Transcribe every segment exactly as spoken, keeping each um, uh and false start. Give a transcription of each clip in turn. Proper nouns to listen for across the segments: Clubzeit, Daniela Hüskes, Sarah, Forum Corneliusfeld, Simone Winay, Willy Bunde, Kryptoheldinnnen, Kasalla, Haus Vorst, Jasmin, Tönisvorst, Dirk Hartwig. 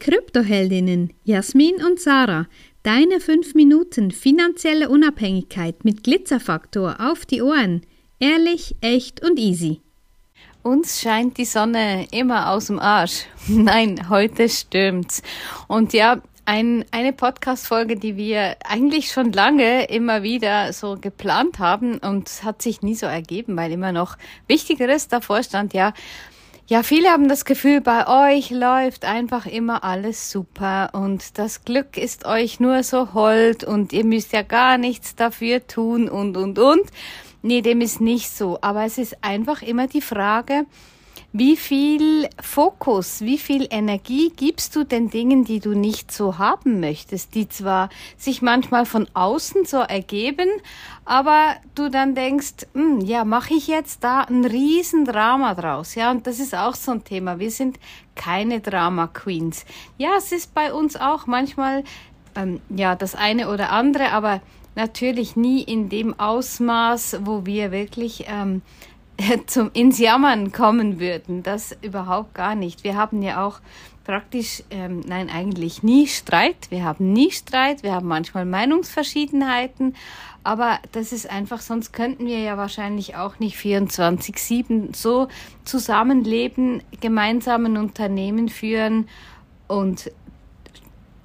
Kryptoheldinnen Jasmin und Sarah, deine fünf Minuten finanzielle Unabhängigkeit mit Glitzerfaktor auf die Ohren. Ehrlich, echt und easy. Uns scheint die Sonne immer aus dem Arsch. Nein, heute stürmt's. Und ja, Ein, eine Podcast-Folge, die wir eigentlich schon lange immer wieder so geplant haben und hat sich nie so ergeben, weil immer noch Wichtigeres davor stand. Ja, ja, viele haben das Gefühl, bei euch läuft einfach immer alles super und das Glück ist euch nur so hold und ihr müsst ja gar nichts dafür tun und, und, und. Nee, dem ist nicht so. Aber es ist einfach immer die Frage, wie viel Fokus, wie viel Energie gibst du den Dingen, die du nicht so haben möchtest, die zwar sich manchmal von außen so ergeben, aber du dann denkst, ja, mache ich jetzt da ein Riesendrama draus? Ja, und das ist auch so ein Thema. Wir sind keine Drama-Queens. Ja, es ist bei uns auch manchmal ähm, ja das eine oder andere, aber natürlich nie in dem Ausmaß, wo wir wirklich Ähm, zum ins Jammern kommen würden, das überhaupt gar nicht. Wir haben ja auch praktisch, ähm, nein, eigentlich nie Streit. Wir haben nie Streit, wir haben manchmal Meinungsverschiedenheiten, aber das ist einfach, sonst könnten wir ja wahrscheinlich auch nicht vierundzwanzig sieben so zusammenleben, gemeinsamen Unternehmen führen und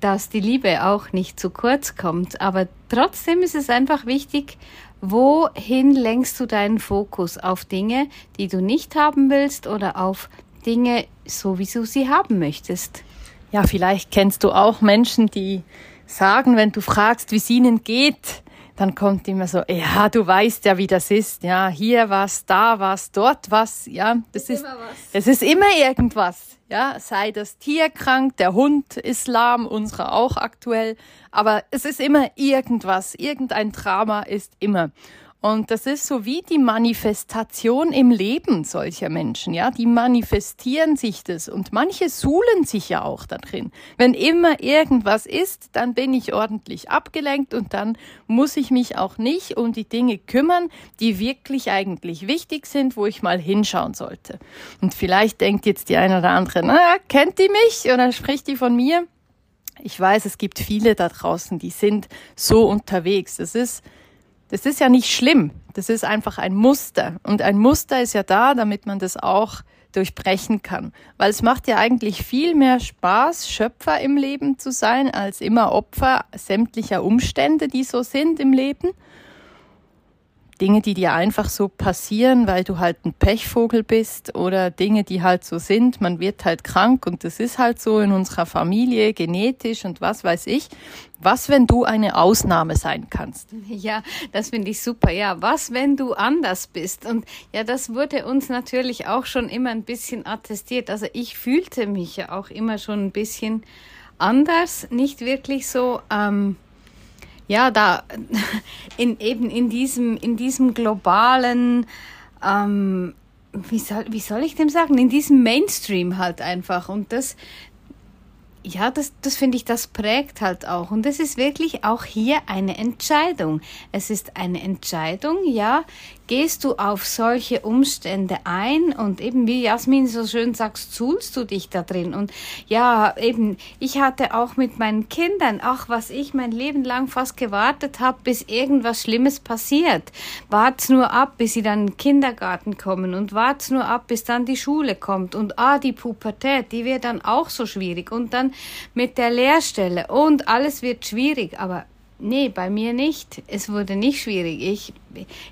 dass die Liebe auch nicht zu kurz kommt. Aber trotzdem ist es einfach wichtig, wohin lenkst du deinen Fokus? Auf Dinge, die du nicht haben willst oder auf Dinge, so wie du sie haben möchtest? Ja, vielleicht kennst du auch Menschen, die sagen, wenn du fragst, wie es ihnen geht, dann kommt immer so, ja, du weißt ja, wie das ist. Ja, hier was, da was, dort was. Ja, das ist, ist immer was. Es ist immer irgendwas. Ja, sei das Tier krank, der Hund ist lahm, unsere auch aktuell. Aber es ist immer irgendwas. Irgendein Drama ist immer. Und das ist so wie die Manifestation im Leben solcher Menschen, ja. Die manifestieren sich das und manche suhlen sich ja auch da drin. Wenn immer irgendwas ist, dann bin ich ordentlich abgelenkt und dann muss ich mich auch nicht um die Dinge kümmern, die wirklich eigentlich wichtig sind, wo ich mal hinschauen sollte. Und vielleicht denkt jetzt die eine oder andere, na, kennt die mich oder spricht die von mir? Ich weiß, es gibt viele da draußen, die sind so unterwegs. Das ist Das ist ja nicht schlimm, das ist einfach ein Muster. Und ein Muster ist ja da, damit man das auch durchbrechen kann. Weil es macht ja eigentlich viel mehr Spaß, Schöpfer im Leben zu sein, als immer Opfer sämtlicher Umstände, die so sind im Leben. Dinge, die dir einfach so passieren, weil du halt ein Pechvogel bist oder Dinge, die halt so sind, man wird halt krank und das ist halt so in unserer Familie, genetisch und was weiß ich. Was, wenn du eine Ausnahme sein kannst? Ja, das finde ich super. Ja, was, wenn du anders bist? Und ja, das wurde uns natürlich auch schon immer ein bisschen attestiert. Also ich fühlte mich ja auch immer schon ein bisschen anders, nicht wirklich so ähm ja, da in eben in diesem in diesem globalen, ähm, wie soll wie soll ich dem sagen, in diesem Mainstream halt einfach und das, ja, das das finde ich, das prägt halt auch und das ist wirklich auch hier eine Entscheidung. Es ist eine Entscheidung, ja, gehst du auf solche Umstände ein und eben wie Jasmin so schön sagt, suhlst du dich da drin und ja, eben, ich hatte auch mit meinen Kindern, ach, was ich mein Leben lang fast gewartet habe, bis irgendwas Schlimmes passiert. Wart's nur ab, bis sie dann in den Kindergarten kommen und wart's nur ab, bis dann die Schule kommt und ah, die Pubertät, die wird dann auch so schwierig und dann mit der Lehrstelle und alles wird schwierig, aber nee, bei mir nicht. Es wurde nicht schwierig. Ich,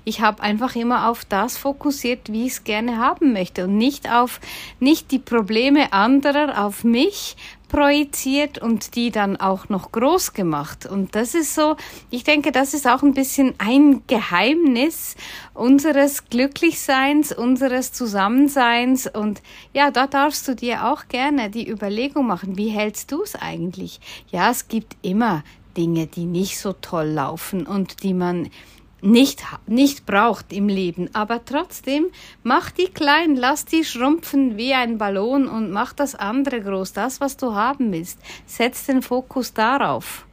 ich habe einfach immer auf das fokussiert, wie ich es gerne haben möchte und nicht auf, nicht die Probleme anderer auf mich projiziert und die dann auch noch groß gemacht. Und das ist so, ich denke, das ist auch ein bisschen ein Geheimnis unseres Glücklichseins, unseres Zusammenseins. Und ja, da darfst du dir auch gerne die Überlegung machen, wie hältst du es eigentlich? Ja, es gibt immer Dinge, die nicht so toll laufen und die man nicht, nicht braucht im Leben. Aber trotzdem, mach die klein, lass die schrumpfen wie ein Ballon und mach das andere groß, das, was du haben willst. Setz den Fokus darauf.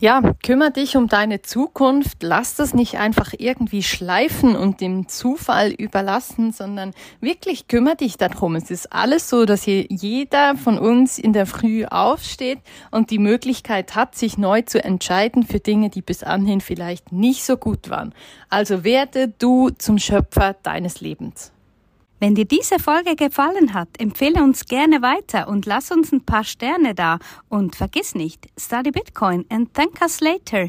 Ja, kümmere dich um deine Zukunft, lass das nicht einfach irgendwie schleifen und dem Zufall überlassen, sondern wirklich kümmere dich darum. Es ist alles so, dass hier jeder von uns in der Früh aufsteht und die Möglichkeit hat, sich neu zu entscheiden für Dinge, die bis anhin vielleicht nicht so gut waren. Also werde du zum Schöpfer deines Lebens. Wenn dir diese Folge gefallen hat, empfehle uns gerne weiter und lass uns ein paar Sterne da. Und vergiss nicht, study Bitcoin and thank us later.